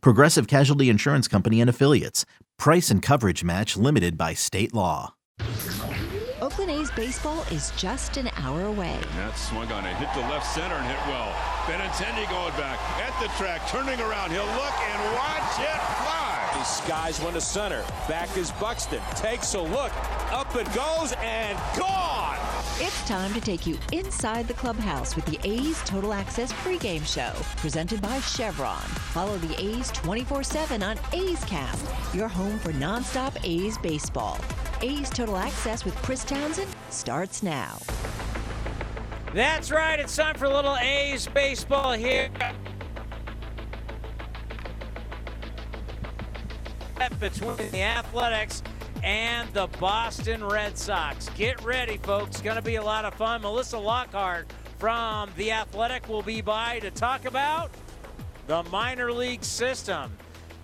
Progressive Casualty Insurance Company and Affiliates. Price and coverage match limited by state law. Oakland A's baseball is just an hour away. That swung on it, hit the left center and hit well. Benintendi going back at the track, turning around. He'll look and watch it fly. He skies one to center. Back is Buxton. Takes a look. Up it goes and gone. It's time to take you inside the clubhouse with the A's Total Access pregame show, presented by Chevron. Follow the A's 24/7 on A's Cast, your home for nonstop A's baseball. A's Total Access with Chris Townsend starts now. That's right. It's time for a little A's baseball here. Between the Athletics and the Boston Red Sox. Get ready, folks. Going to be a lot of fun. Melissa Lockhart from The Athletic will be by to talk about the minor league system.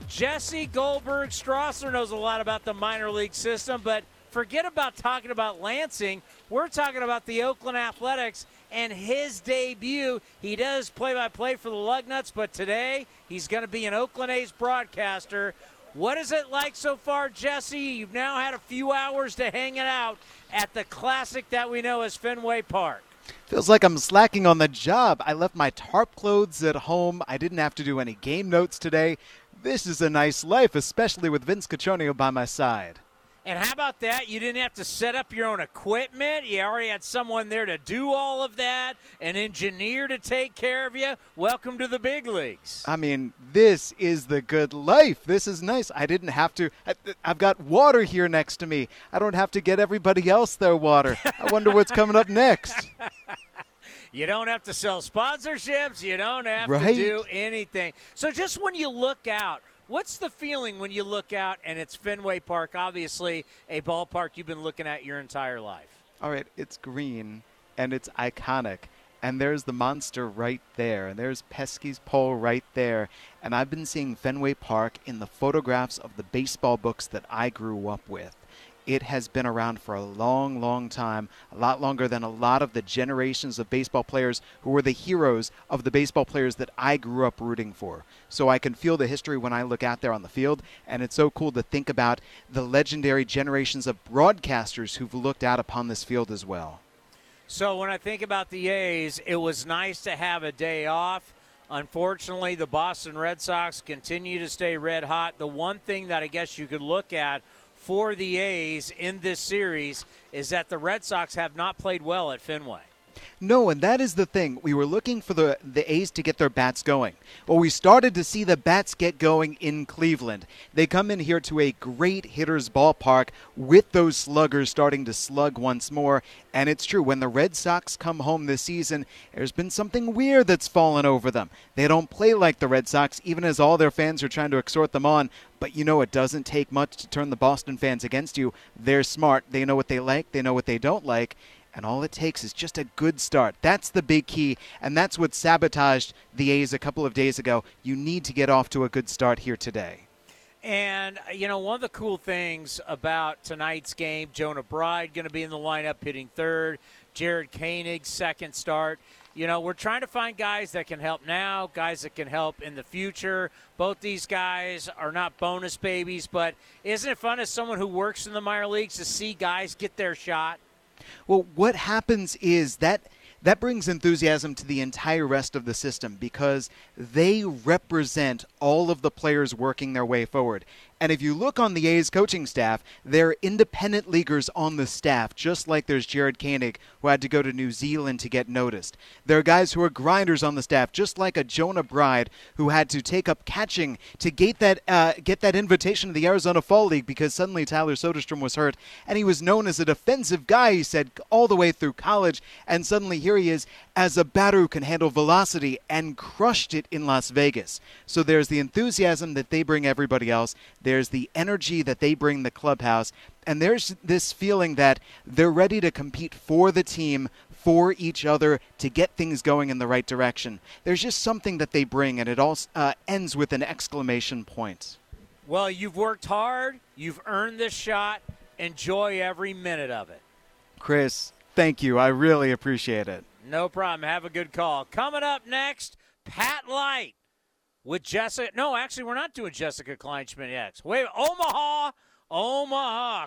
Jesse Goldberg-Strassler knows a lot about the minor league system, but forget about talking about Lansing. We're talking about the Oakland Athletics and his debut. He does play-by-play for the Lugnuts, but today he's going to be an Oakland A's broadcaster. What is it like so far, Jesse? You've now had a few hours to hang it out at the classic that we know as Fenway Park. Feels like I'm slacking on the job. I left my tarp clothes at home. I didn't have to do any game notes today. This is a nice life, especially with Vince Cotroneo by my side. And how about that? You didn't have to set up your own equipment. You already had someone there to do all of that, an engineer to take care of you. Welcome to the big leagues. I mean, this is the good life. This is nice. I didn't have to. I've got water here next to me. I don't have to get everybody else their water. I wonder what's coming up next. You don't have to sell sponsorships. You don't have to do anything. So just when you look out, what's the feeling when you look out and it's Fenway Park, obviously a ballpark you've been looking at your entire life? All right, it's green and it's iconic. And there's the monster right there. And there's Pesky's pole right there. And I've been seeing Fenway Park in the photographs of the baseball books that I grew up with. It has been around for a long, long time, a lot longer than a lot of the generations of baseball players who were the heroes of the baseball players that I grew up rooting for. So I can feel the history when I look out there on the field, and it's so cool to think about the legendary generations of broadcasters who've looked out upon this field as well. So when I think about the A's, it was nice to have a day off. Unfortunately, the Boston Red Sox continue to stay red hot. The one thing that I guess you could look at for the A's in this series is that the Red Sox have not played well at Fenway. No, and that is the thing. We were looking for the A's to get their bats going. Well, we started to see the bats get going in Cleveland. They come in here to a great hitter's ballpark with those sluggers starting to slug once more. And it's true, when the Red Sox come home this season, there's been something weird that's fallen over them. They don't play like the Red Sox, even as all their fans are trying to exhort them on. But you know, it doesn't take much to turn the Boston fans against you. They're smart. They know what they like. They know what they don't like. And all it takes is just a good start. That's the big key, and that's what sabotaged the A's a couple of days ago. You need to get off to a good start here today. And, you know, one of the cool things about tonight's game, Jonah Bride going to be in the lineup hitting third, Jared Koenig second start. You know, we're trying to find guys that can help now, guys that can help in the future. Both these guys are not bonus babies, but isn't it fun as someone who works in the minor leagues to see guys get their shot? Well, what happens is that brings enthusiasm to the entire rest of the system because they represent all of the players working their way forward. And if you look on the A's coaching staff, there are independent leaguers on the staff, just like there's Jared Koenig, who had to go to New Zealand to get noticed. There are guys who are grinders on the staff, just like a Jonah Bride, who had to take up catching to get that invitation to the Arizona Fall League because suddenly Tyler Soderstrom was hurt, and he was known as a defensive guy, he said, all the way through college, and suddenly here he is as a batter who can handle velocity and crushed it in Las Vegas. So there's the enthusiasm that they bring everybody else. They There's the energy that they bring the clubhouse. And there's this feeling that they're ready to compete for the team, for each other, to get things going in the right direction. There's just something that they bring, and it all ends with an exclamation point. Well, you've worked hard. You've earned this shot. Enjoy every minute of it. Chris, thank you. I really appreciate it. No problem. Have a good call. Coming up next, Pat Light with Jessica. No, actually, we're not doing Jessica Kleinschmidt yet. Wait, Omaha.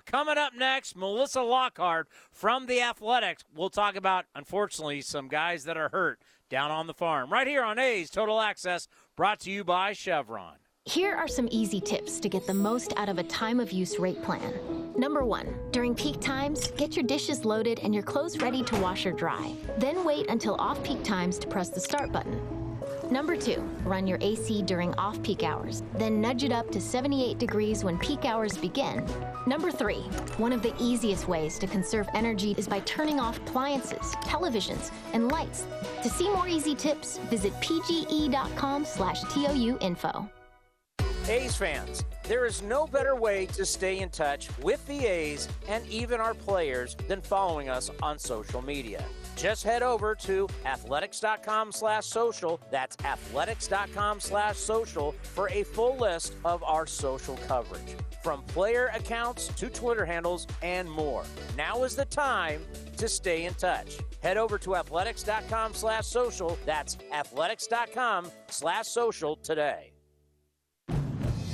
Coming up next, Melissa Lockhart from The Athletic. We'll talk about, unfortunately, some guys that are hurt down on the farm. Right here on A's Total Access, brought to you by Chevron. Here are some easy tips to get the most out of a time-of-use rate plan. Number 1, during peak times, get your dishes loaded and your clothes ready to wash or dry. Then wait until off-peak times to press the start button. Number 2, run your AC during off-peak hours, then nudge it up to 78 degrees when peak hours begin. Number 3, one of the easiest ways to conserve energy is by turning off appliances, televisions, and lights. To see more easy tips, visit pge.com/touinfo. A's fans, there is no better way to stay in touch with the A's and even our players than following us on social media. Just head over to athletics.com/social. That's athletics.com/social for a full list of our social coverage, from player accounts to Twitter handles and more. Now is the time to stay in touch. Head over to athletics.com/social. That's athletics.com/social today.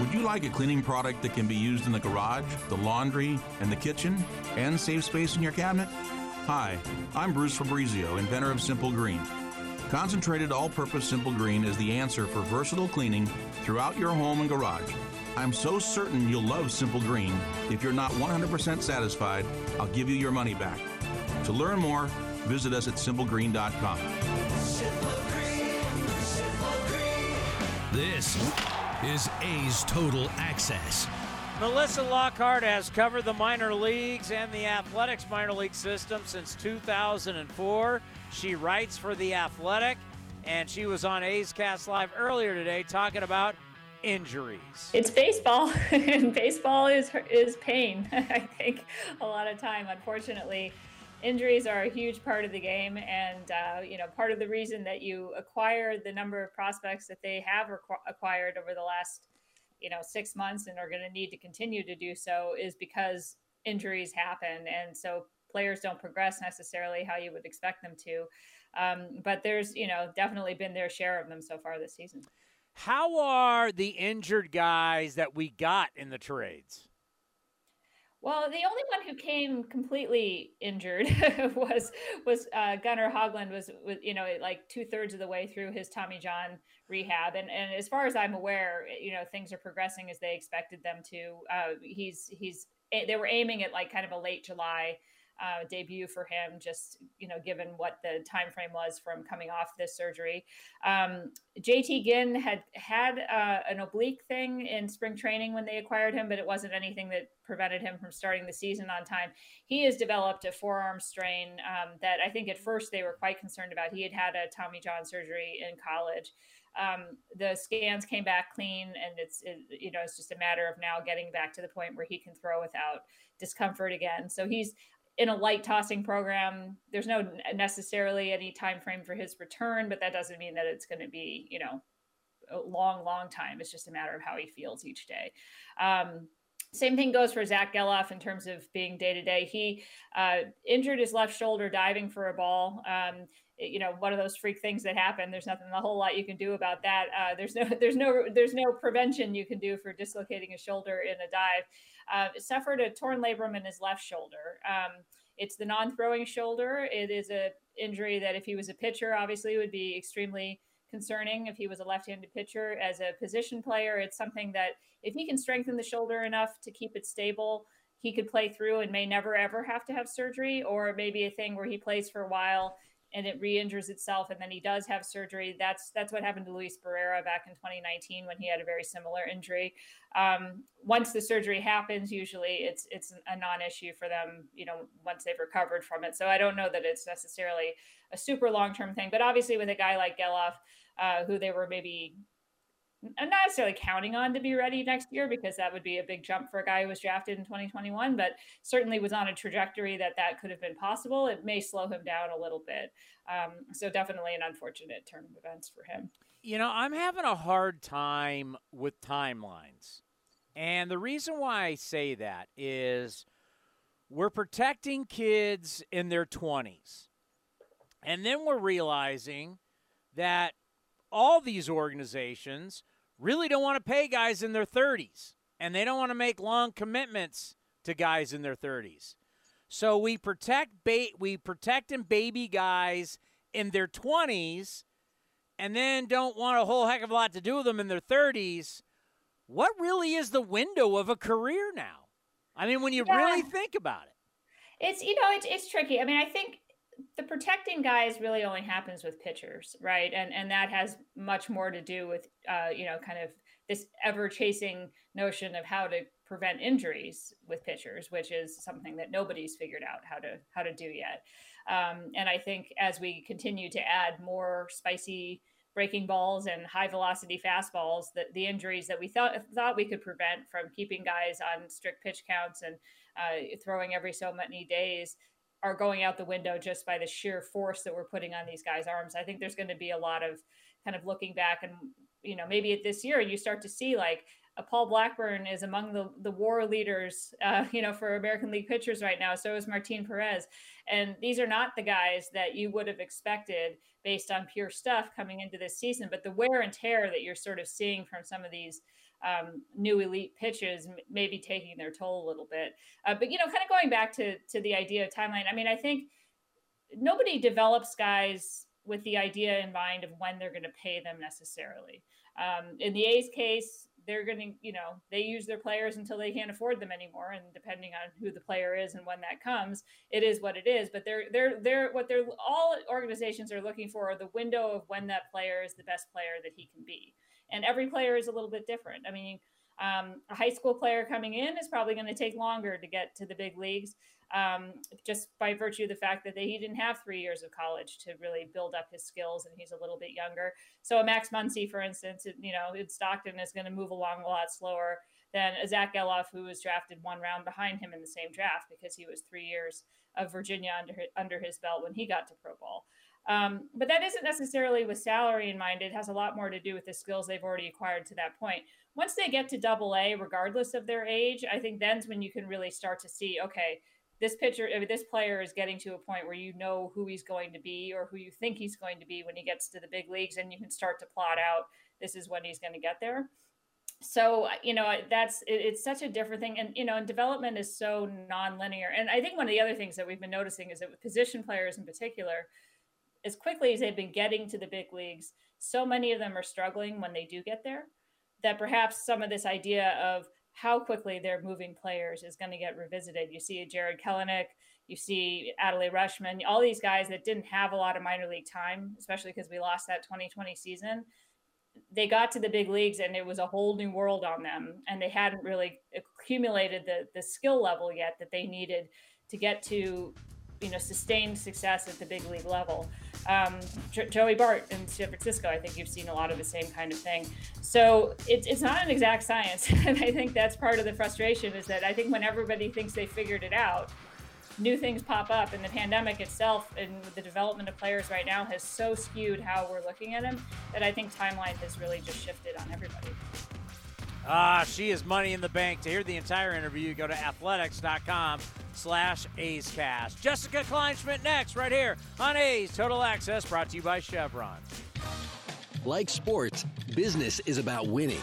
Would you like a cleaning product that can be used in the garage, the laundry, and the kitchen, and save space in your cabinet? Hi, I'm Bruce Fabrizio, inventor of Simple Green. Concentrated all-purpose Simple Green is the answer for versatile cleaning throughout your home and garage. I'm so certain you'll love Simple Green. If you're not 100% satisfied, I'll give you your money back. To learn more, visit us at simplegreen.com. This is A's Total Access. Melissa Lockhart has covered the minor leagues and the Athletics minor league system since 2004. She writes for The Athletic, and she was on A's Cast Live earlier today talking about injuries. It's baseball, and baseball is pain, I think, a lot of time, unfortunately. Injuries are a huge part of the game, and part of the reason that you acquire the number of prospects that they have acquired over the last 6 months and are going to need to continue to do so is because injuries happen, and so players don't progress necessarily how you would expect them to. But there's definitely been their share of them so far this season. How are the injured guys that we got in the trades? Well, the only one who came completely injured was Gunnar Hoglund was like 2/3 of the way through his Tommy John rehab. And as far as I'm aware, things are progressing as they expected them to. They were aiming at like kind of a late July debut for him, just given what the time frame was from coming off this surgery. JT Ginn had an oblique thing in spring training when they acquired him, but it wasn't anything that prevented him from starting the season on time. He has developed a forearm strain that I think at first they were quite concerned about. He had a Tommy John surgery in college. The scans came back clean, and it's just a matter of now getting back to the point where he can throw without discomfort again. So he's in a light tossing program. There's no necessarily any time frame for his return, but that doesn't mean that it's going to be, a long time. It's just a matter of how he feels each day. Same thing goes for Zack Gelof in terms of being day-to-day. He injured his left shoulder diving for a ball. One of those freak things that happen. There's nothing a whole lot you can do about that. There's no prevention you can do for dislocating a shoulder in a dive. Suffered a torn labrum in his left shoulder. It's the non-throwing shoulder. It is an injury that if he was a pitcher, obviously would be extremely concerning if he was a left-handed pitcher. As a position player, it's something that if he can strengthen the shoulder enough to keep it stable, he could play through and may never, ever have to have surgery, or maybe a thing where he plays for a while and it re-injures itself and then he does have surgery. That's what happened to Luis Barrera back in 2019 when he had a very similar injury. Once the surgery happens, usually it's a non-issue for them, you know, once they've recovered from it. So I don't know that it's necessarily a super long-term thing, but obviously with a guy like Gelof, who they were maybe I'm not necessarily counting on to be ready next year, because that would be a big jump for a guy who was drafted in 2021, but certainly was on a trajectory that could have been possible. It may slow him down a little bit. So definitely an unfortunate turn of events for him. You know, I'm having a hard time with timelines. And the reason why I say that is we're protecting kids in their 20s. And then we're realizing that all these organizations really don't want to pay guys in their 30s, and they don't want to make long commitments to guys in their 30s. So we protect and baby guys in their 20s and then don't want a whole heck of a lot to do with them in their 30s. What really is the window of a career now? I mean, when you really think about it. It's, you know, it's tricky. I mean, I think the protecting guys really only happens with pitchers, right? And that has much more to do with, you know, kind of this ever chasing notion of how to prevent injuries with pitchers, which is something that nobody's figured out how to do yet. And I think as we continue to add more spicy breaking balls and high velocity fastballs, that the injuries that we thought we could prevent from keeping guys on strict pitch counts and throwing every so many days are going out the window just by the sheer force that we're putting on these guys' arms. I think there's going to be a lot of kind of looking back and, you know, maybe this year you start to see like a Paul Blackburn is among the WAR leaders, you know, for American League pitchers right now. So is Martin Perez. And these are not the guys that you would have expected based on pure stuff coming into this season, but the wear and tear that you're sort of seeing from some of these new elite pitches maybe taking their toll a little bit. But, you know, kind of going back to the idea of timeline, I mean, I think nobody develops guys with the idea in mind of when they're going to pay them necessarily. In the A's case, they're going to, you know, they use their players until they can't afford them anymore. And depending on who the player is and when that comes, it is what it is. But what all organizations are looking for are the window of when that player is the best player that he can be. And every player is a little bit different. I mean, a high school player coming in is probably going to take longer to get to the big leagues, just by virtue of the fact that he didn't have 3 years of college to really build up his skills, and he's a little bit younger. So a Max Muncy, for instance, you know, in Stockton is going to move along a lot slower than a Zack Gelof, who was drafted one round behind him in the same draft because he was 3 years of Virginia under his belt when he got to pro ball. But that isn't necessarily with salary in mind. It has a lot more to do with the skills they've already acquired to that point. Once they get to Double-A, regardless of their age, I think then's when you can really start to see, okay, this player is getting to a point where you know who he's going to be or who you think he's going to be when he gets to the big leagues, and you can start to plot out this is when he's going to get there. So, you know, it's such a different thing. And, you know, and development is so nonlinear. And I think one of the other things that we've been noticing is that with position players in particular, as quickly as they've been getting to the big leagues, so many of them are struggling when they do get there, that perhaps some of this idea of how quickly they're moving players is going to get revisited. You see Jared Koenig, you see Adley Rutschman, all these guys that didn't have a lot of minor league time, especially because we lost that 2020 season. They got to the big leagues and it was a whole new world on them, and they hadn't really accumulated the skill level yet that they needed to get to, you know, sustained success at the big league level. Joey Bart in San Francisco, I think you've seen a lot of the same kind of thing. So it's not an exact science. And I think that's part of the frustration, is that I think when everybody thinks they figured it out, new things pop up, and the pandemic itself and the development of players right now has so skewed how we're looking at them that I think timeline has really just shifted on everybody. She is money in the bank. To hear the entire interview, go to athletics.com/A'sCast. Jessica Kleinschmidt next, right here on A's Total Access, brought to you by Chevron. Like sports, business is about winning.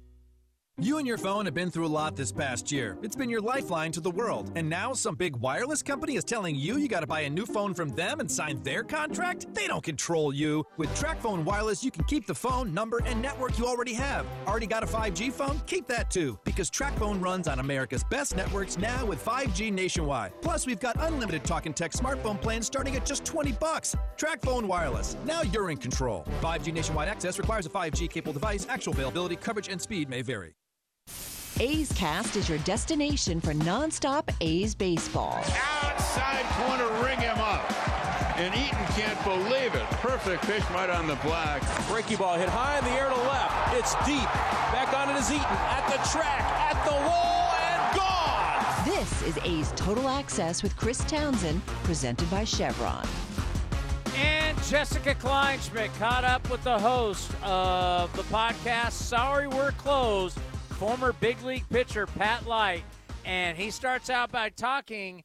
You and your phone have been through a lot this past year. It's been your lifeline to the world. And now some big wireless company is telling you you got to buy a new phone from them and sign their contract? They don't control you. With TracFone Wireless, you can keep the phone, number, and network you already have. Already got a 5G phone? Keep that too, because TracFone runs on America's best networks now with 5G nationwide. Plus, we've got unlimited talk and text smartphone plans starting at just $20. TracFone Wireless. Now you're in control. 5G nationwide access requires a 5G-capable device. Actual availability, coverage, and speed may vary. A's Cast is your destination for nonstop A's baseball. Outside corner, ring him up. And Eaton can't believe it. Perfect pitch right on the black. Breaky ball hit high in the air to left. It's deep. Back on it is Eaton. At the track, at the wall, and gone! This is A's Total Access with Chris Townsend, presented by Chevron. And Jessica Kleinschmidt caught up with the host of the podcast, Sorry We're Closed, former big league pitcher Pat Light, and he starts out by talking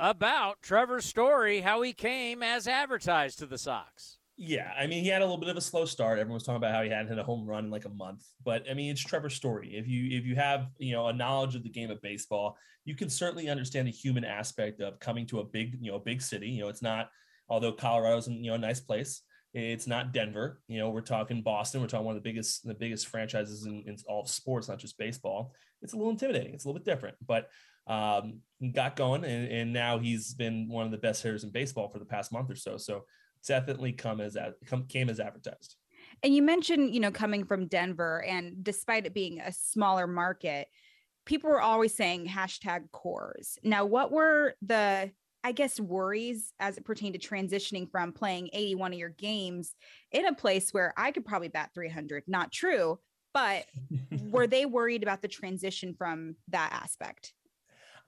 about Trevor Story, how he came as advertised to the Sox. Yeah, I mean, he had a little bit of a slow start. Everyone was talking about how he hadn't hit a home run in like a month, but I mean, it's Trevor Story. If you have, you know, a knowledge of the game of baseball, you can certainly understand the human aspect of coming to a big city. You know, it's not, although Colorado's a nice place, it's not Denver. You know, we're talking Boston. We're talking one of the biggest franchises in all of sports, not just baseball. It's a little intimidating. It's a little bit different, but he got going, and now he's been one of the best hitters in baseball for the past month or so. So definitely came as advertised. And you mentioned, you know, coming from Denver, and despite it being a smaller market, people were always saying #Coors. Now, what were the, I guess, worries as it pertained to transitioning from playing 81 of your games in a place where I could probably bat 300? Not true, but were they worried about the transition from that aspect?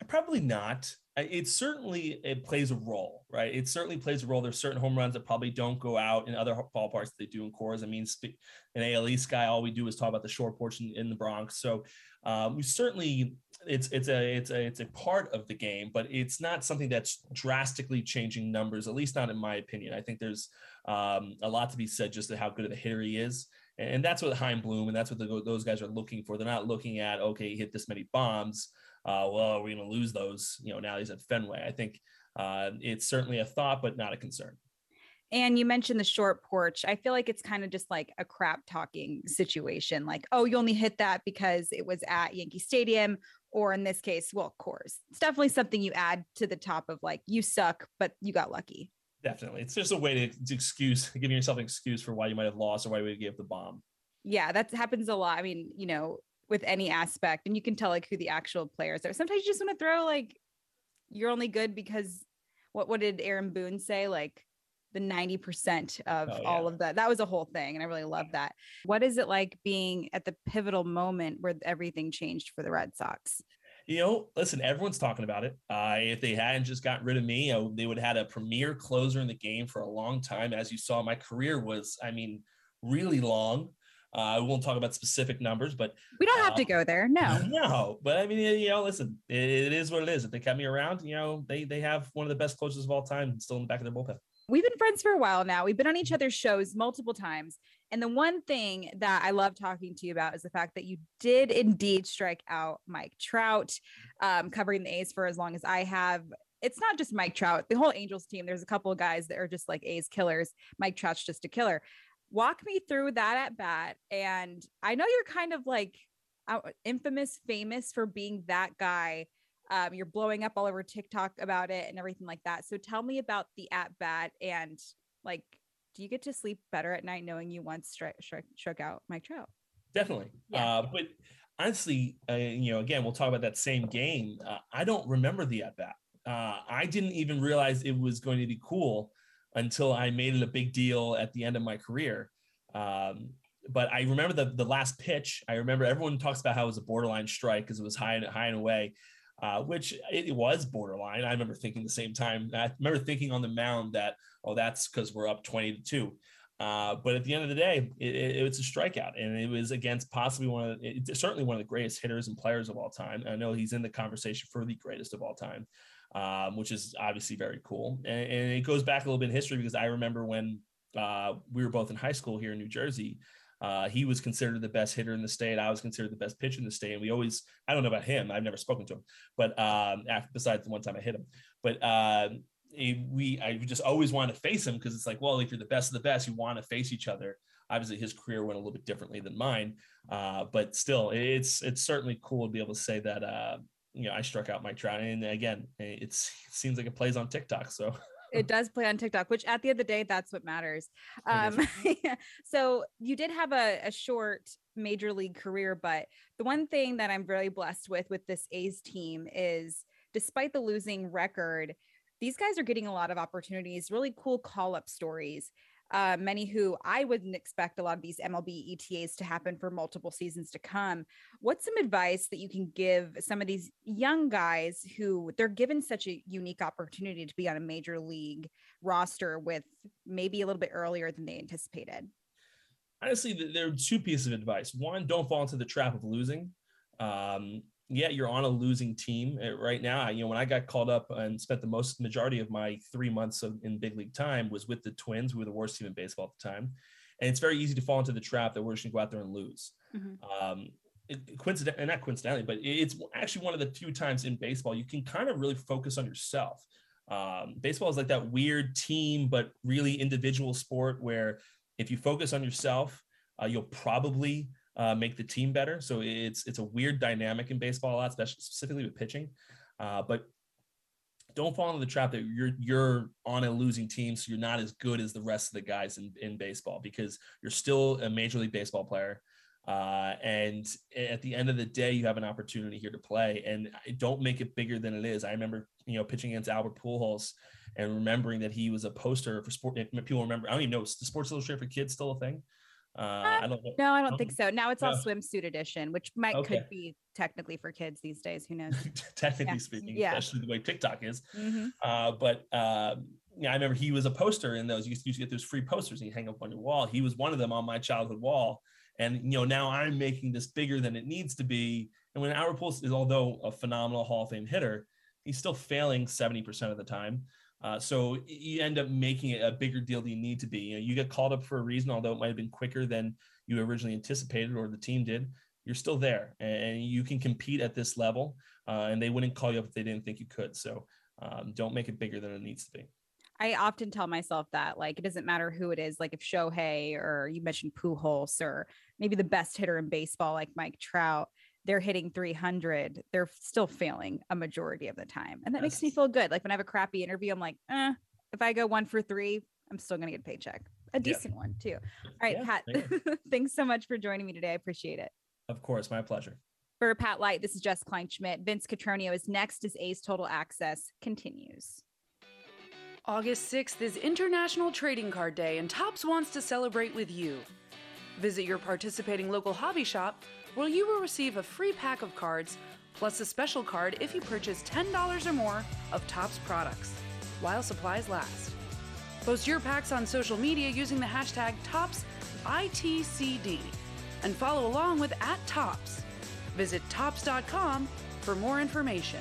Probably not. It certainly plays a role, right? It certainly plays a role. There's certain home runs that probably don't go out in other ballparks that they do in Coors. I mean, in AL East, guy, all we do is talk about the short portion in the Bronx. So we certainly, it's a part of the game, but it's not something that's drastically changing numbers, at least not in my opinion. I think there's a lot to be said just to how good of a hitter he is. And that's what Heim Bloom and that's what those guys are looking for. They're not looking at, okay, he hit this many bombs. Well, we're going to lose those, you know, now he's at Fenway. I think it's certainly a thought, but not a concern. And you mentioned the short porch. I feel like it's kind of just like a crap talking situation. Like, oh, you only hit that because it was at Yankee Stadium, or in this case, well, Coors. It's definitely something you add to the top of like, you suck, but you got lucky. Definitely. It's just a way to excuse, giving yourself an excuse for why you might've lost or why we gave the bomb. Yeah, that happens a lot. I mean, you know, with any aspect, and you can tell like who the actual players are. Sometimes you just want to throw like, you're only good because what did Aaron Boone say? Like the 90% of all of that. That was a whole thing. And I really love that. What is it like being at the pivotal moment where everything changed for the Red Sox? You know, listen, everyone's talking about it. If they hadn't just gotten rid of me, they would have had a premier closer in the game for a long time. As you saw, my career was, I mean, really long. We won't talk about specific numbers, but we don't have to go there. No, but I mean, you know, listen, it is what it is. If they kept me around, you know, they have one of the best closers of all time still in the back of their bullpen. We've been friends for a while now. We've been on each other's shows multiple times. And the one thing that I love talking to you about is the fact that you did indeed strike out Mike Trout, covering the A's for as long as I have. It's not just Mike Trout, the whole Angels team. There's a couple of guys that are just like A's killers. Mike Trout's just a killer. Walk me through that at bat. And I know you're kind of like famous for being that guy. You're blowing up all over TikTok about it and everything like that. So tell me about the at bat and like, do you get to sleep better at night knowing you once struck out Mike Trout? Definitely. Yeah. But honestly, again, we'll talk about that same game. I don't remember the at bat. I didn't even realize it was going to be cool until I made it a big deal at the end of my career. But I remember the last pitch. I remember everyone talks about how it was a borderline strike because it was high and away, which it was borderline. I remember thinking the same time. I remember thinking on the mound that, oh, that's because we're up 20-2. But at the end of the day, it's a strikeout, and it was against possibly certainly one of the greatest hitters and players of all time. I know he's in the conversation for the greatest of all time, which is obviously very cool. And it goes back a little bit in history because I remember when we were both in high school here in New Jersey, he was considered the best hitter in the state. I was considered the best pitcher in the state. And we always, I don't know about him. I've never spoken to him, but besides the one time I hit him, but I just always wanted to face him because it's like, well, if you're the best of the best, you want to face each other. Obviously his career went a little bit differently than mine. But still it's certainly cool to be able to say that, I struck out Mike Trout. And again, it seems like it plays on TikTok. So it does play on TikTok, which at the end of the day, that's what matters. So you did have a short major league career, but the one thing that I'm really blessed with this A's team is despite the losing record, these guys are getting a lot of opportunities, really cool call-up stories. Many who I wouldn't expect a lot of these MLB ETAs to happen for multiple seasons to come. What's some advice that you can give some of these young guys who they're given such a unique opportunity to be on a major league roster with maybe a little bit earlier than they anticipated? Honestly, there are two pieces of advice. One, don't fall into the trap of losing. You're on a losing team right now. When I got called up and spent the majority of my 3 months in big league time was with the Twins, who were the worst team in baseball at the time. And it's very easy to fall into the trap that we're just going to go out there and lose. Mm-hmm. Not coincidentally, but it's actually one of the few times in baseball you can kind of really focus on yourself. Baseball is like that weird team, but really individual sport where if you focus on yourself, you'll probably make the team better. So it's a weird dynamic in baseball a lot, especially specifically with pitching. But don't fall into the trap that you're on a losing team. So you're not as good as the rest of the guys in baseball because you're still a major league baseball player. And at the end of the day, you have an opportunity here to play and don't make it bigger than it is. I remember, pitching against Albert Pujols and remembering that he was a poster for sport. People remember, I don't even know, is the Sports Illustrated for Kids still a thing? I don't know. No, I don't think so. Now it's all swimsuit edition, which could be technically for kids these days. Who knows? Technically speaking, especially the way TikTok is. Mm-hmm. I remember he was a poster in those. You used to get those free posters and you hang up on your wall. He was one of them on my childhood wall. And, now I'm making this bigger than it needs to be. And when Albert Pujols is, although a phenomenal Hall of Fame hitter, he's still failing 70% of the time. So you end up making it a bigger deal than you need to be. You get called up for a reason, although it might have been quicker than you originally anticipated or the team did. You're still there, and you can compete at this level. And they wouldn't call you up if they didn't think you could. So don't make it bigger than it needs to be. I often tell myself that, like, it doesn't matter who it is. Like if Shohei or you mentioned Pujols or maybe the best hitter in baseball, like Mike Trout, they're hitting 300, they're still failing a majority of the time. And that makes me feel good. Like when I have a crappy interview, I'm like, if I go 1 for 3, I'm still going to get a paycheck, a decent one too. All right, Pat, thanks so much for joining me today. I appreciate it. Of course. My pleasure. For Pat Light, this is Jess Kleinschmidt. Vince Cotroneo is next as A's Total Access continues. August 6th is International Trading Card Day and Topps wants to celebrate with you. Visit your participating local hobby shop where you will receive a free pack of cards, plus a special card if you purchase $10 or more of Topps products, while supplies last. Post your packs on social media using the hashtag ToppsITCD and follow along with @Topps. Visit Topps.com for more information.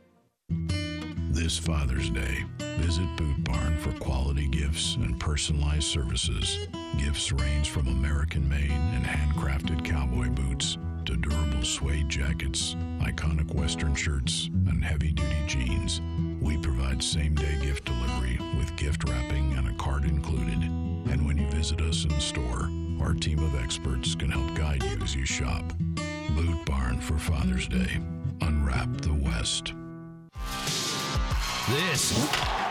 This Father's Day, visit Boot Barn for quality gifts and personalized services. Gifts range from American-made and handcrafted cowboy boots to durable suede jackets, iconic Western shirts, and heavy-duty jeans. We provide same-day gift delivery with gift wrapping and a card included. And when you visit us in store, our team of experts can help guide you as you shop. Boot Barn for Father's Day. Unwrap the West. This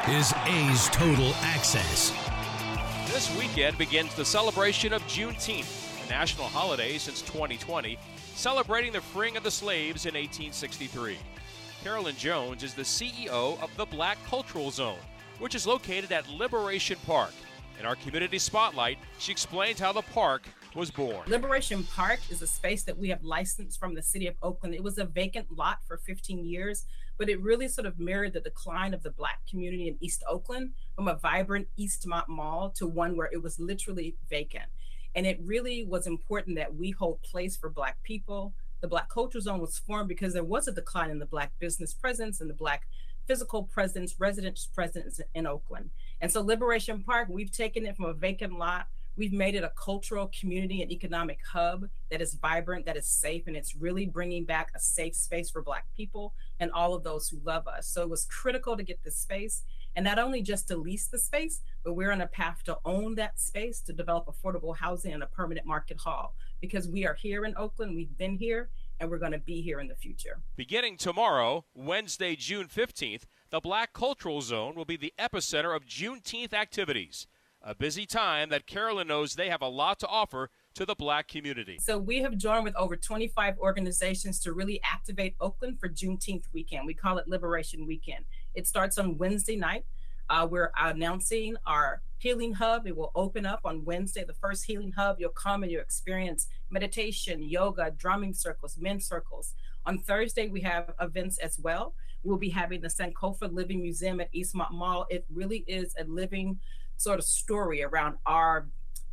is A's Total Access. This weekend begins the celebration of Juneteenth, a national holiday since 2020, celebrating the freeing of the slaves in 1863. Carolyn Jones is the CEO of the Black Cultural Zone, which is located at Liberation Park. In our community spotlight, she explains how the park was born. Liberation Park is a space that we have licensed from the city of Oakland. It was a vacant lot for 15 years, but it really sort of mirrored the decline of the Black community in East Oakland from a vibrant Eastmont Mall to one where it was literally vacant. And it really was important that we hold place for Black people. The Black Cultural Zone was formed because there was a decline in the Black business presence and the Black physical presence, residence presence in Oakland. And so Liberation Park, we've taken it from a vacant lot. We've made it a cultural community and economic hub that is vibrant, that is safe, and it's really bringing back a safe space for Black people and all of those who love us. So it was critical to get this space, and not only just to lease the space, but we're on a path to own that space, to develop affordable housing and a permanent market hall, because we are here in Oakland, we've been here, and we're going to be here in the future. Beginning tomorrow, Wednesday, June 15th, the Black Cultural Zone will be the epicenter of Juneteenth activities, a busy time that Carolyn knows they have a lot to offer to the Black community. So we have joined with over 25 organizations to really activate Oakland for Juneteenth weekend. We call it Liberation Weekend. It starts on Wednesday night. We're announcing our Healing Hub. It will open up on Wednesday, the first Healing Hub. You'll come and you'll experience meditation, yoga, drumming circles, men's circles. On Thursday, we have events as well. We'll be having the Sankofa Living Museum at Eastmont Mall. It really is a living sort of story around our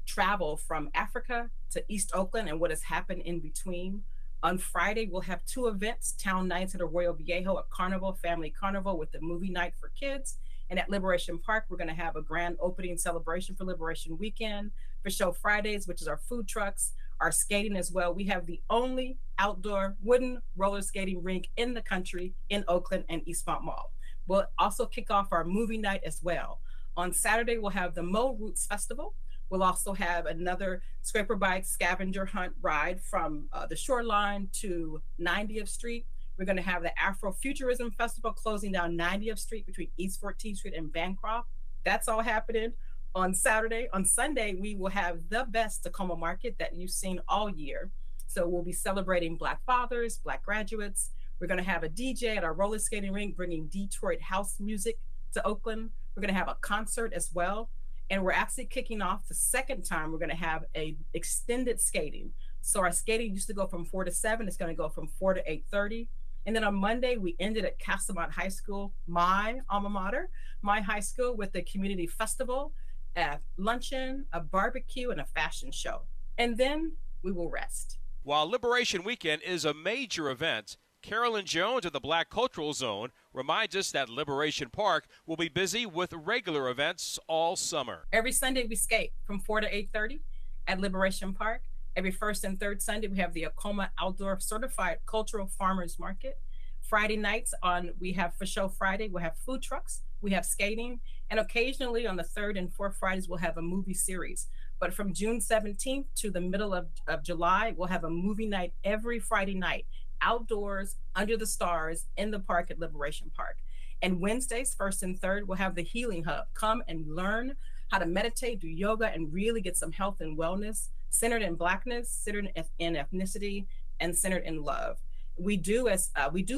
travel from Africa to East Oakland and what has happened in between. On Friday, we'll have 2 events, Town Nights at Arroyo Viejo, a carnival, family carnival with a movie night for kids. And at Liberation Park, we're gonna have a grand opening celebration for Liberation Weekend, for Show Fridays, which is our food trucks, our skating as well. We have the only outdoor wooden roller skating rink in the country in Oakland and Eastmont Mall. We'll also kick off our movie night as well. On Saturday, we'll have the Mo Roots Festival. We'll also have another scraper bike scavenger hunt ride from the shoreline to 90th Street. We're gonna have the Afrofuturism Festival closing down 90th Street between East 14th Street and Bancroft. That's all happening on Saturday. On Sunday, we will have the best Tacoma market that you've seen all year. So we'll be celebrating Black fathers, Black graduates. We're gonna have a DJ at our roller skating rink bringing Detroit house music to Oakland. We're gonna have a concert as well. And we're actually kicking off the second time. We're gonna have a extended skating. So our skating used to go from 4 to 7. It's gonna go from 4 to 8:30. And then on Monday, we ended at Castlemont High School, my alma mater, my high school, with the community festival, a luncheon, a barbecue, and a fashion show. And then we will rest. While Liberation Weekend is a major event, Carolyn Jones of the Black Cultural Zone reminds us that Liberation Park will be busy with regular events all summer. Every Sunday, we skate from 4 to 8:30 at Liberation Park. Every first and third Sunday, we have the Acoma Outdoor Certified Cultural Farmers Market. Friday nights on, we have For Show Friday, we'll have food trucks, we have skating, and occasionally on the third and fourth Fridays, we'll have a movie series. But from June 17th to the middle of July, we'll have a movie night every Friday night, outdoors, under the stars, in the park at Liberation Park. And Wednesdays, first and third, we'll have the Healing Hub. Come and learn how to meditate, do yoga, and really get some health and wellness, centered in Blackness, centered in ethnicity, and centered in love. We do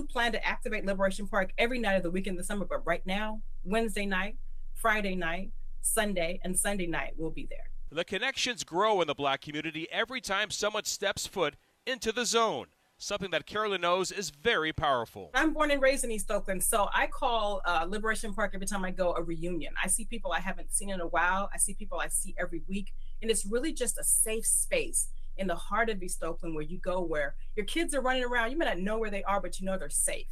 plan to activate Liberation Park every night of the week in the summer, but right now, Wednesday night, Friday night, Sunday, and Sunday night, we'll be there. The connections grow in the Black community every time someone steps foot into the zone, something that Carolyn knows is very powerful. I'm born and raised in East Oakland, so I call Liberation Park every time I go a reunion. I see people I haven't seen in a while. I see people I see every week, and it's really just a safe space in the heart of East Oakland where you go where your kids are running around. You may not know where they are, but you know they're safe,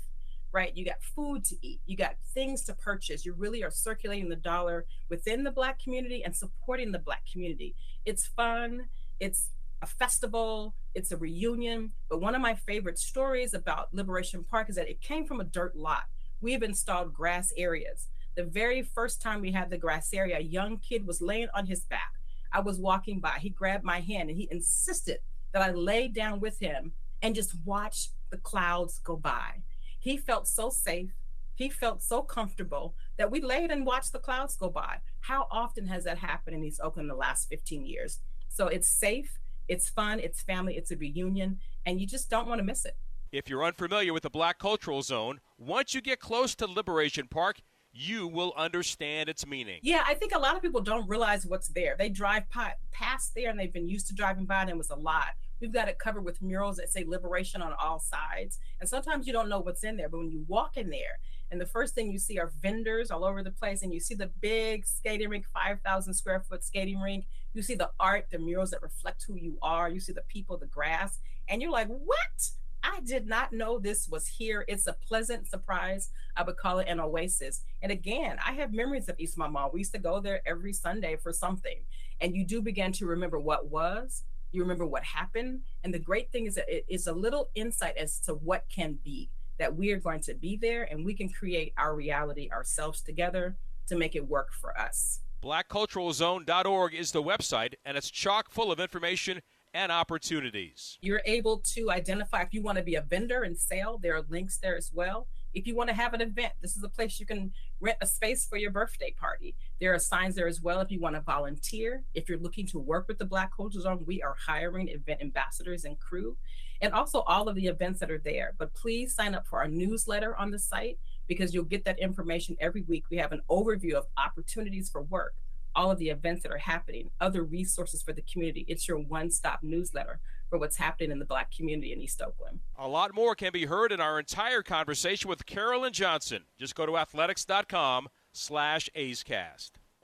right? You got food to eat. You got things to purchase. You really are circulating the dollar within the Black community and supporting the Black community. It's fun. It's a festival. It's a reunion. But one of my favorite stories about Liberation Park is that it came from a dirt lot. We have installed grass areas. The very first time we had the grass area, a young kid was laying on his back. I was walking by. He grabbed my hand and he insisted that I lay down with him and just watch the clouds go by. He felt so safe. He felt so comfortable that we laid and watched the clouds go by. How often has that happened in East Oakland in the last 15 years? So it's safe. It's fun. It's family. It's a reunion. And you just don't want to miss it. If you're unfamiliar with the Black Cultural Zone, once you get close to Liberation Park, you will understand its meaning. Yeah, I think a lot of people don't realize what's there. They drive past there and they've been used to driving by and it was a lot. We've got it covered with murals that say liberation on all sides. And sometimes you don't know what's in there, but when you walk in there and the first thing you see are vendors all over the place and you see the big skating rink, 5,000 square foot skating rink, you see the art, the murals that reflect who you are, you see the people, the grass, and you're like, what? I did not know this was here. It's a pleasant surprise. I would call it an oasis. And again, I have memories of Eastmont Mall. We used to go there every Sunday for something. And you do begin to remember what was, you remember what happened. And the great thing is that it is a little insight as to what can be, that we are going to be there and we can create our reality ourselves together to make it work for us. BlackCulturalZone.org is the website, and it's chock full of information and opportunities. You're able to identify if you want to be a vendor and sell. There are links there as well. If you want to have an event, this is a place you can rent a space for your birthday party. There are signs there as well if you want to volunteer. If you're looking to work with the Black Cultural Zone, we are hiring event ambassadors and crew, and also all of the events that are there. But please sign up for our newsletter on the site because you'll get that information every week. We have an overview of opportunities for work, all of the events that are happening, other resources for the community. It's your one-stop newsletter for what's happening in the Black community in East Oakland. A lot more can be heard in our entire conversation with Carolyn Johnson. Just go to athletics.com/A'sCast.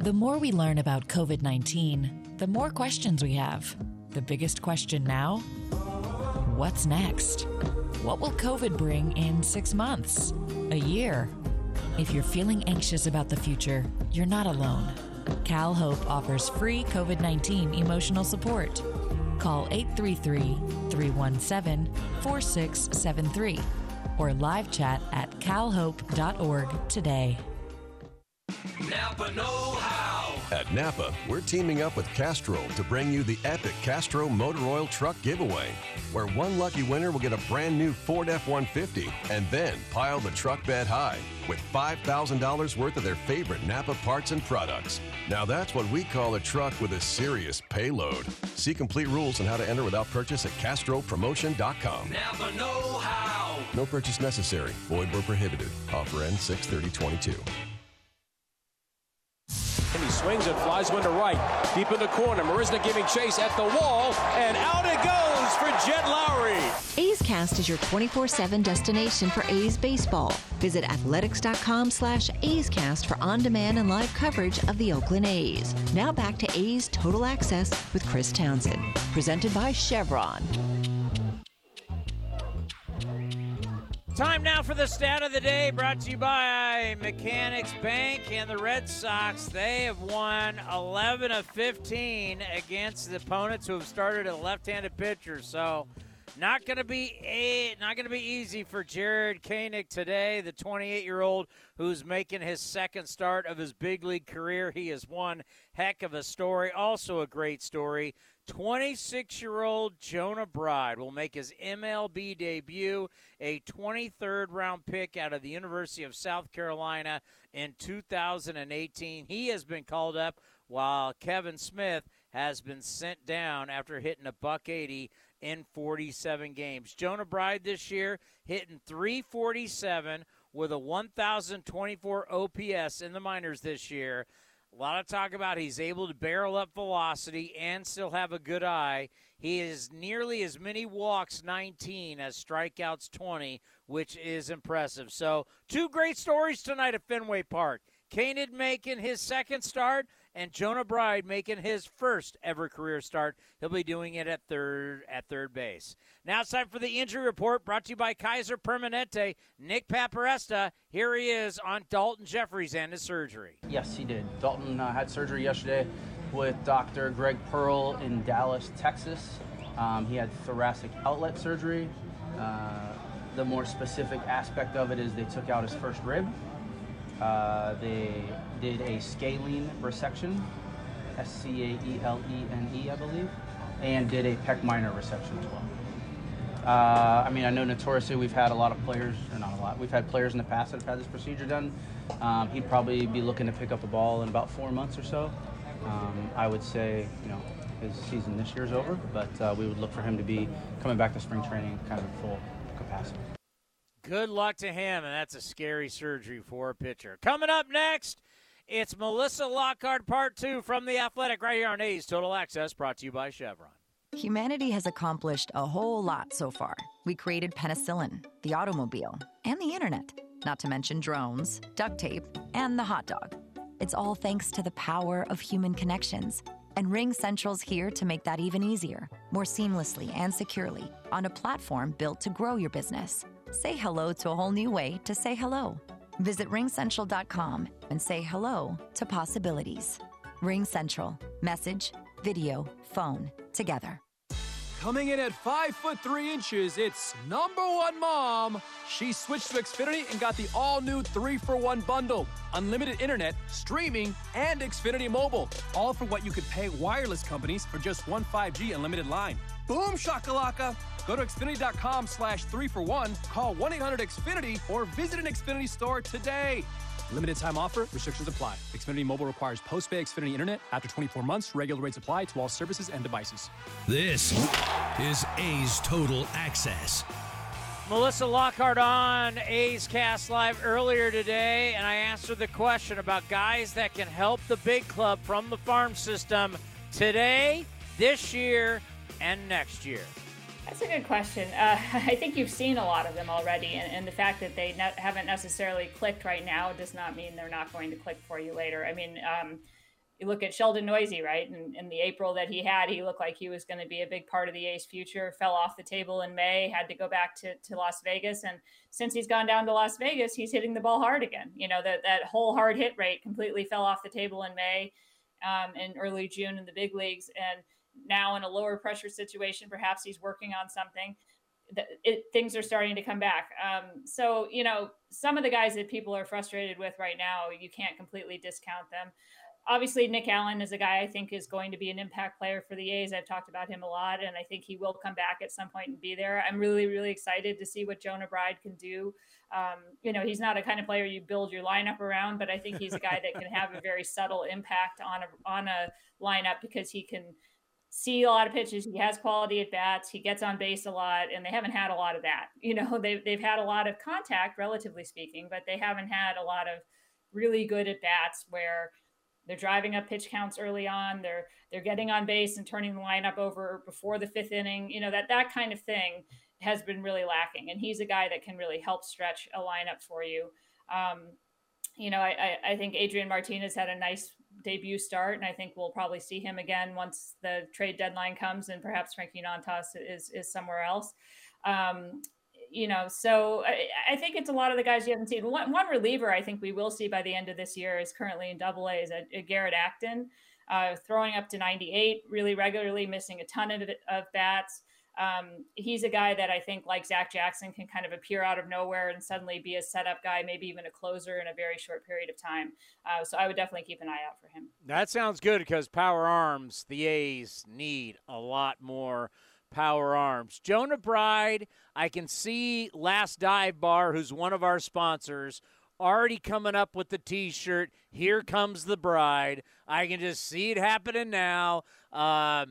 The more we learn about COVID-19, the more questions we have. The biggest question now? What's next? What will COVID bring in 6 months? A year? If you're feeling anxious about the future, you're not alone. CalHope offers free COVID-19 emotional support. Call 833-317-4673 or live chat at calhope.org today. Napa Know How. At Napa, we're teaming up with Castrol to bring you the epic Castrol Motor Oil Truck Giveaway, where one lucky winner will get a brand new Ford F-150 and then pile the truck bed high with $5,000 worth of their favorite Napa parts and products. Now that's what we call a truck with a serious payload. See complete rules on how to enter without purchase at castrolpromotion.com. Napa Know How. No purchase necessary. Void where prohibited. Offer ends 6/30/22. And he swings and flies one to right. Deep in the corner, Marisna giving chase at the wall, and out it goes for Jed Lowry. A's Cast is your 24/7 destination for A's baseball. Visit athletics.com/A's Cast for on-demand and live coverage of the Oakland A's. Now back to A's Total Access with Chris Townsend, presented by Chevron. Time now for the stat of the day, brought to you by Mechanics Bank and the Red Sox. They have won 11 of 15 against the opponents who have started a left-handed pitcher. So not going to be easy for Jared Koenig today, the 28-year-old who's making his second start of his big league career. He is one heck of a story, also a great story. 26-year-old Jonah Bride will make his MLB debut, a 23rd round pick out of the University of South Carolina in 2018. He has been called up while Kevin Smith has been sent down after hitting a .180 in 47 games. Jonah Bride this year hitting .347 with a 1,024 OPS in the minors this year. A lot of talk about he's able to barrel up velocity and still have a good eye. He is nearly as many walks, 19, as strikeouts, 20, which is impressive. So two great stories tonight at Fenway Park. Koenig making his second start and Jonah Bride making his first ever career start. He'll be doing it at third base. Now it's time for the injury report, brought to you by Kaiser Permanente. Nick Paparesta, here he is on Dalton Jeffries and his surgery. Yes, he did. Dalton had surgery yesterday with Dr. Greg Pearl in Dallas, Texas. He had thoracic outlet surgery. The more specific aspect of it is they took out his first rib. They did a scalene resection, S-C-A-E-L-E-N-E, I believe, and did a pec minor resection as well. I know notoriously we've had a lot of players, or not a lot, we've had players in the past that have had this procedure done. He'd probably be looking to pick up the ball in about 4 months or so. I would say, his season this year's over, but we would look for him to be coming back to spring training kind of full capacity. Good luck to him, and that's a scary surgery for a pitcher. Coming up next, it's Melissa Lockhart Part 2 from The Athletic right here on A's Total Access, brought to you by Chevron. Humanity has accomplished a whole lot so far. We created penicillin, the automobile, and the internet, not to mention drones, duct tape, and the hot dog. It's all thanks to the power of human connections. And RingCentral's here to make that even easier, more seamlessly and securely, on a platform built to grow your business. Say hello to a whole new way to say hello. Visit ringcentral.com and say hello to possibilities. RingCentral. Message, video, phone, together. Coming in at 5'3", it's number one mom. She switched to Xfinity and got the all-new 3-for-1 bundle. Unlimited internet, streaming, and Xfinity Mobile. All for what you could pay wireless companies for just one 5G unlimited line. Boom shakalaka. Go to Xfinity.com/3-for-1, call 1-800-XFINITY, or visit an Xfinity store today. Limited time offer. Restrictions apply. Xfinity Mobile requires post-pay Xfinity Internet. After 24 months, regular rates apply to all services and devices. This is A's Total Access. Melissa Lockhart on A's Cast Live earlier today, and I asked her the question about guys that can help the big club from the farm system today, this year, and next year. That's a good question. I think you've seen a lot of them already, and the fact that they haven't necessarily clicked right now does not mean they're not going to click for you later. I mean, you look at Sheldon Noisy, right? And in the April that he had, he looked like he was going to be a big part of the A's future, fell off the table in May, had to go back to Las Vegas. And since he's gone down to Las Vegas, he's hitting the ball hard again. You know, that whole hard hit rate completely fell off the table in May and early June in the big leagues. And now in a lower pressure situation, perhaps he's working on something. Things are starting to come back. So, you know, some of the guys that people are frustrated with right now, you can't completely discount them. Obviously, Nick Allen is a guy I think is going to be an impact player for the A's. I've talked about him a lot, and I think he will come back at some point and be there. I'm really, really excited to see what Jonah Bride can do. You know, he's not a kind of player you build your lineup around, but I think he's a guy that can have a very subtle impact on a lineup because he can see a lot of pitches. He has quality at bats. He gets on base a lot, and they haven't had a lot of that. You know, they've had a lot of contact, relatively speaking, but they haven't had a lot of really good at bats where they're driving up pitch counts early on. They're getting on base and turning the lineup over before the fifth inning. You know, that kind of thing has been really lacking. And he's a guy that can really help stretch a lineup for you. You know, I think Adrian Martinez had a nice debut start, and I think we'll probably see him again once the trade deadline comes and perhaps Frankie Montas is somewhere else. You know, so I think it's a lot of the guys you haven't seen. One reliever I think we will see by the end of this year is currently in Double A is Garrett Acton, throwing up to 98 really regularly, missing a ton of bats. He's a guy that I think, like Zach Jackson, can kind of appear out of nowhere and suddenly be a setup guy, maybe even a closer in a very short period of time. So I would definitely keep an eye out for him. That sounds good because power arms, the A's need a lot more power arms. Jonah Bride, I can see Last Dive Bar, who's one of our sponsors, already coming up with the T-shirt, Here Comes the Bride. I can just see it happening now. I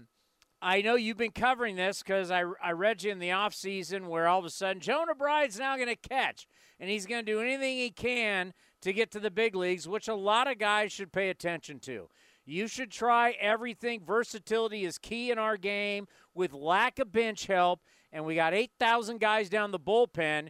know you've been covering this because I read you in the offseason where all of a sudden Jonah Bride's now going to catch, and he's going to do anything he can to get to the big leagues, which a lot of guys should pay attention to. You should try everything. Versatility is key in our game with lack of bench help, and we got 8,000 guys down the bullpen.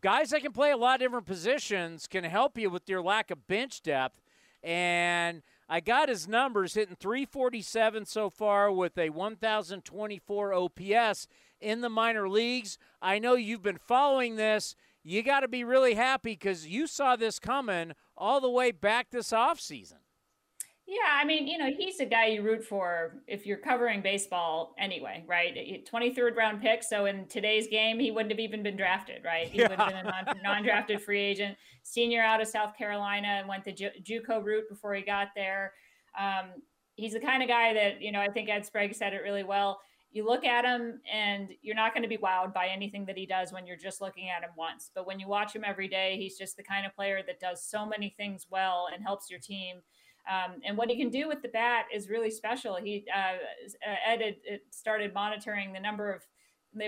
Guys that can play a lot of different positions can help you with your lack of bench depth, and I got his numbers hitting 347 so far with a 1,024 OPS in the minor leagues. I know you've been following this. You got to be really happy because you saw this coming all the way back this offseason. Yeah, I mean, you know, he's a guy you root for if you're covering baseball anyway, right? 23rd round pick. So in today's game, he wouldn't have even been drafted, right? He would have been a non-drafted free agent, senior out of South Carolina and went the JUCO route before he got there. He's the kind of guy that, you know, I think Ed Sprague said it really well. You look at him and you're not going to be wowed by anything that he does when you're just looking at him once. But when you watch him every day, he's just the kind of player that does so many things well and helps your team. And what he can do with the bat is really special. He Ed started monitoring the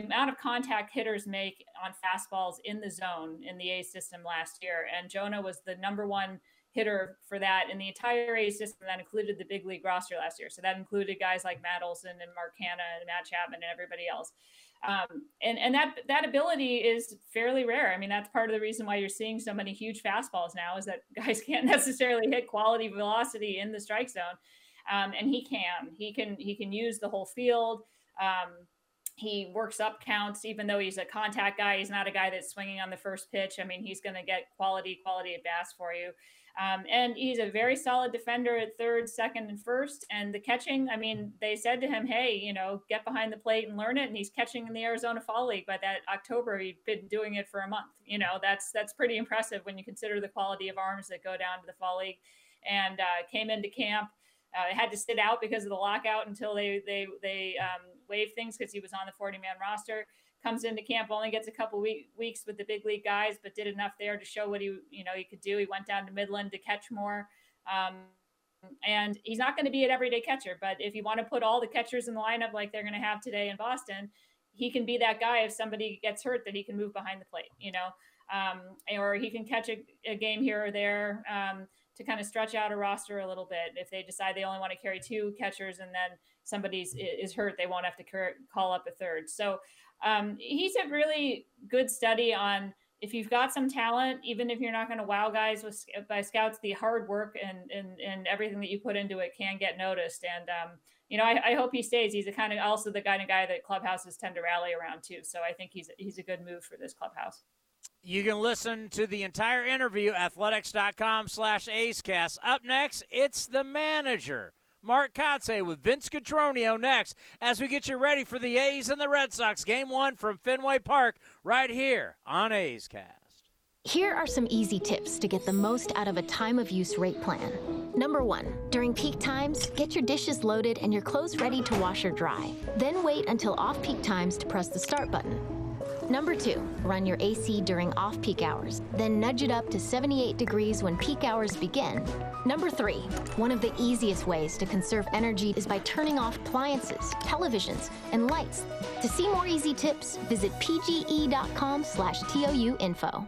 amount of contact hitters make on fastballs in the zone in the A's system last year. And Jonah was the number one hitter for that in the entire A's system. That included the big league roster last year. So that included guys like Matt Olson and Mark Hanna and Matt Chapman and everybody else. And that ability is fairly rare. I mean, that's part of the reason why you're seeing so many huge fastballs now is that guys can't necessarily hit quality velocity in the strike zone. And he can use the whole field. He works up counts, even though he's a contact guy, he's not a guy that's swinging on the first pitch. I mean, he's going to get quality at bats for you. And he's a very solid defender at third, second, and first. And the catching, I mean, they said to him, hey, you know, get behind the plate and learn it. And he's catching in the Arizona Fall League by that October. He'd been doing it for a month. You know, that's pretty impressive when you consider the quality of arms that go down to the Fall League and came into camp. Had to sit out because of the lockout until they waived things because he was on the 40-man roster. comes into camp, only gets a couple weeks with the big league guys, but did enough there to show what he could do. He went down to Midland to catch more. And he's not going to be an everyday catcher, but if you want to put all the catchers in the lineup like they're going to have today in Boston, he can be that guy. If somebody gets hurt, that he can move behind the plate, or he can catch a game here or there to kind of stretch out a roster a little bit. If they decide they only want to carry two catchers and then somebody is hurt, they won't have to call up a third. So he's a really good study on, if you've got some talent, even if you're not going to wow guys by scouts, the hard work and everything that you put into it can get noticed. And, I hope he stays. He's also the kind of guy that clubhouses tend to rally around too. So I think he's a good move for this clubhouse. You can listen to the entire interview, athletics.com/AceCast. Up next, it's the manager, Mark Kotze, with Vince Cotroneo next, as we get you ready for the A's and the Red Sox. Game 1 from Fenway Park, right here on A's Cast. Here are some easy tips to get the most out of a time-of-use rate plan. Number 1, during peak times, get your dishes loaded and your clothes ready to wash or dry. Then wait until off-peak times to press the start button. Number 2, run your AC during off-peak hours, then nudge it up to 78 degrees when peak hours begin. Number 3, one of the easiest ways to conserve energy is by turning off appliances, televisions, and lights. To see more easy tips, visit pge.com/TOU info.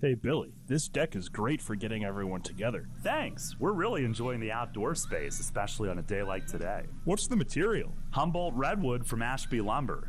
Hey, Billy, this deck is great for getting everyone together. Thanks. We're really enjoying the outdoor space, especially on a day like today. What's the material? Humboldt Redwood from Ashby Lumber.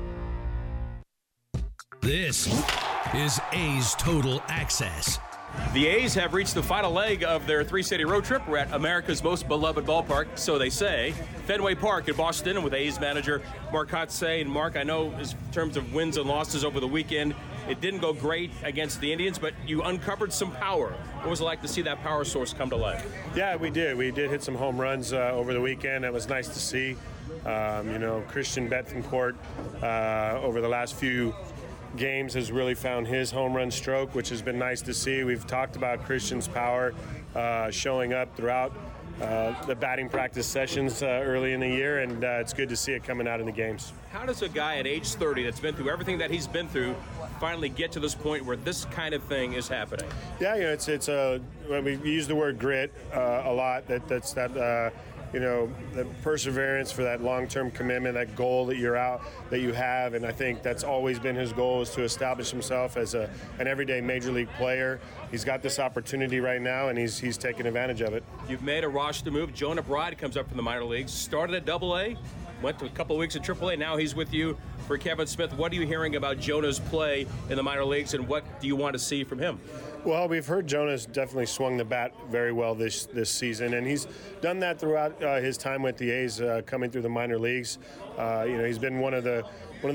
This is A's Total Access. The A's have reached the final leg of their three-city road trip. We're at America's most beloved ballpark, so they say. Fenway Park in Boston, and with A's manager Mark Kotze. And Mark, I know in terms of wins and losses over the weekend, it didn't go great against the Indians, but you uncovered some power. What was it like to see that power source come to life? Yeah, we did. We did hit some home runs over the weekend. That was nice to see. Christian Bettencourt over the last few games has really found his home run stroke, which has been nice to see. We've talked about Christian's power showing up throughout the batting practice sessions early in the year, and it's good to see it coming out in the games. How does a guy at age 30 that's been through everything that he's been through finally get to this point where this kind of thing is happening? Yeah, it's when we use the word grit a lot. That's that you know, the perseverance, for that long-term commitment, that goal that you're out, that you have. And I think that's always been his goal, is to establish himself as an everyday major league player. He's got this opportunity right now, and he's taking advantage of it. You've made a roster move. Jonah Bride comes up from the minor leagues, started at AA, went to a couple of weeks at AAA. Now he's with you for Kevin Smith. What are you hearing about Jonah's play in the minor leagues, and what do you want to see from him? Well, we've heard Jonah's definitely swung the bat very well this season, and he's done that throughout his time with the A's, coming through the minor leagues. You know, he's been one of the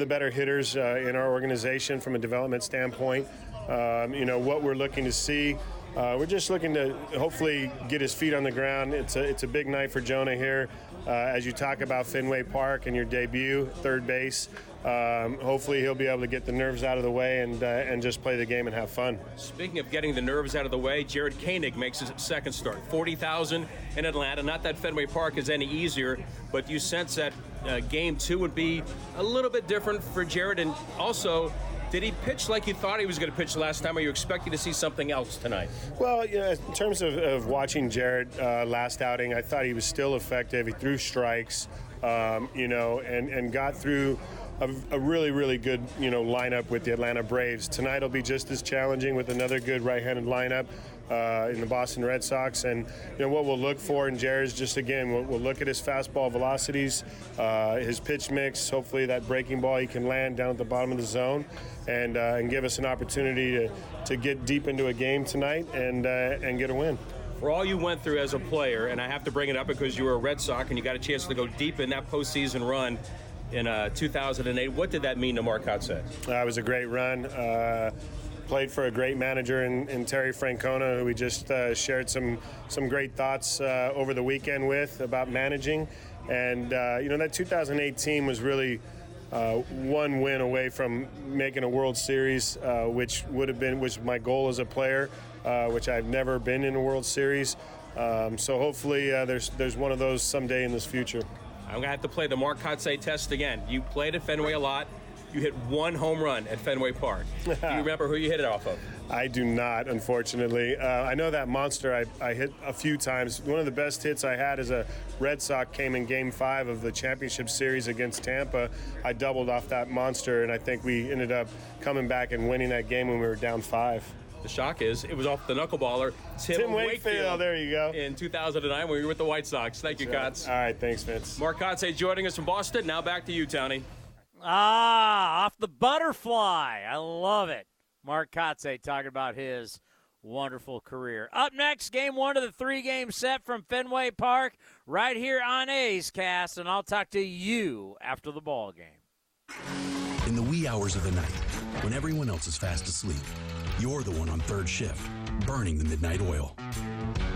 better hitters in our organization from a development standpoint. You know, what we're looking to see, we're just looking to hopefully get his feet on the ground. It's a big night for Jonah here. As you talk about Fenway Park and your debut, third base, hopefully he'll be able to get the nerves out of the way and just play the game and have fun. Speaking of getting the nerves out of the way, Jared Koenig makes his second start, 40,000 in Atlanta. Not that Fenway Park is any easier, but you sense that game two would be a little bit different for Jared. And also, did he pitch like you thought he was going to pitch last time, or are you expecting to see something else tonight? Well, yeah, in terms of watching Jared last outing, I thought he was still effective. He threw strikes, you know, and got through a really, really good, you know, lineup with the Atlanta Braves. Tonight will be just as challenging with another good right-handed lineup in the Boston Red Sox. And, you know, what we'll look for in Jared's just, again, we'll look at his fastball velocities, his pitch mix, hopefully that breaking ball he can land down at the bottom of the zone, and give us an opportunity to get deep into a game tonight and get a win. For all you went through as a player, and I have to bring it up because you were a Red Sox and you got a chance to go deep in that postseason run in 2008, what did that mean to Mark Hotsett? It was a great run. Played for a great manager in Terry Francona, who we just shared some great thoughts over the weekend with about managing. And, you know, that 2008 team was really one win away from making a World Series, which my goal as a player, which I've never been in a World Series. So hopefully there's one of those someday in this future. I'm going to have to play the Mark Kotsay test again. You played at Fenway a lot. You hit one home run at Fenway Park. Do you remember who you hit it off of? I do not, unfortunately. I know that monster I hit a few times. One of the best hits I had as a Red Sox came in Game 5 of the championship series against Tampa. I doubled off that monster, and I think we ended up coming back and winning that game when we were down 5. The shock is it was off the knuckleballer Tim Wakefield. There you go. In 2009 when we were with the White Sox. Thank you, Kotz. All right, thanks, Vince. Mark Kotsay joining us from Boston. Now back to you, Tony. Off the butterfly. I love it. Mark Kotsay talking about his wonderful career. Up next, game one of the three-game set from Fenway Park right here on A's Cast, and I'll talk to you after the ball game. In the wee hours of the night, when everyone else is fast asleep, you're the one on third shift, burning the midnight oil.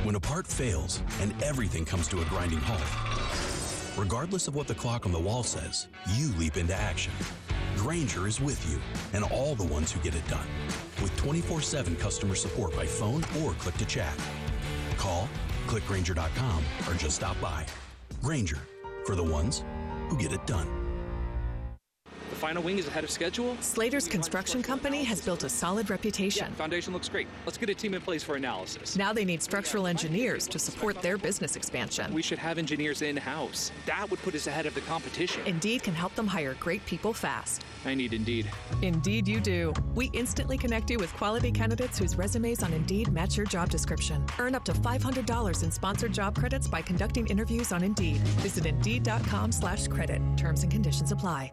When a part fails and everything comes to a grinding halt, regardless of what the clock on the wall says, you leap into action. Grainger is with you and all the ones who get it done. With 24/7 customer support by phone or click to chat. Call, click Grainger.com, or just stop by. Grainger, for the ones who get it done. Final wing is ahead of schedule. Slater's Construction Company has built a solid reputation. Yeah, foundation looks great. Let's get a team in place for analysis. Now they need structural engineers to support their business expansion. We should have engineers in-house. That would put us ahead of the competition. Indeed can help them hire great people fast. I need Indeed. Indeed you do. We instantly connect you with quality candidates whose resumes on Indeed match your job description. Earn up to $500 in sponsored job credits by conducting interviews on Indeed. Visit Indeed.com/credit. Terms and conditions apply.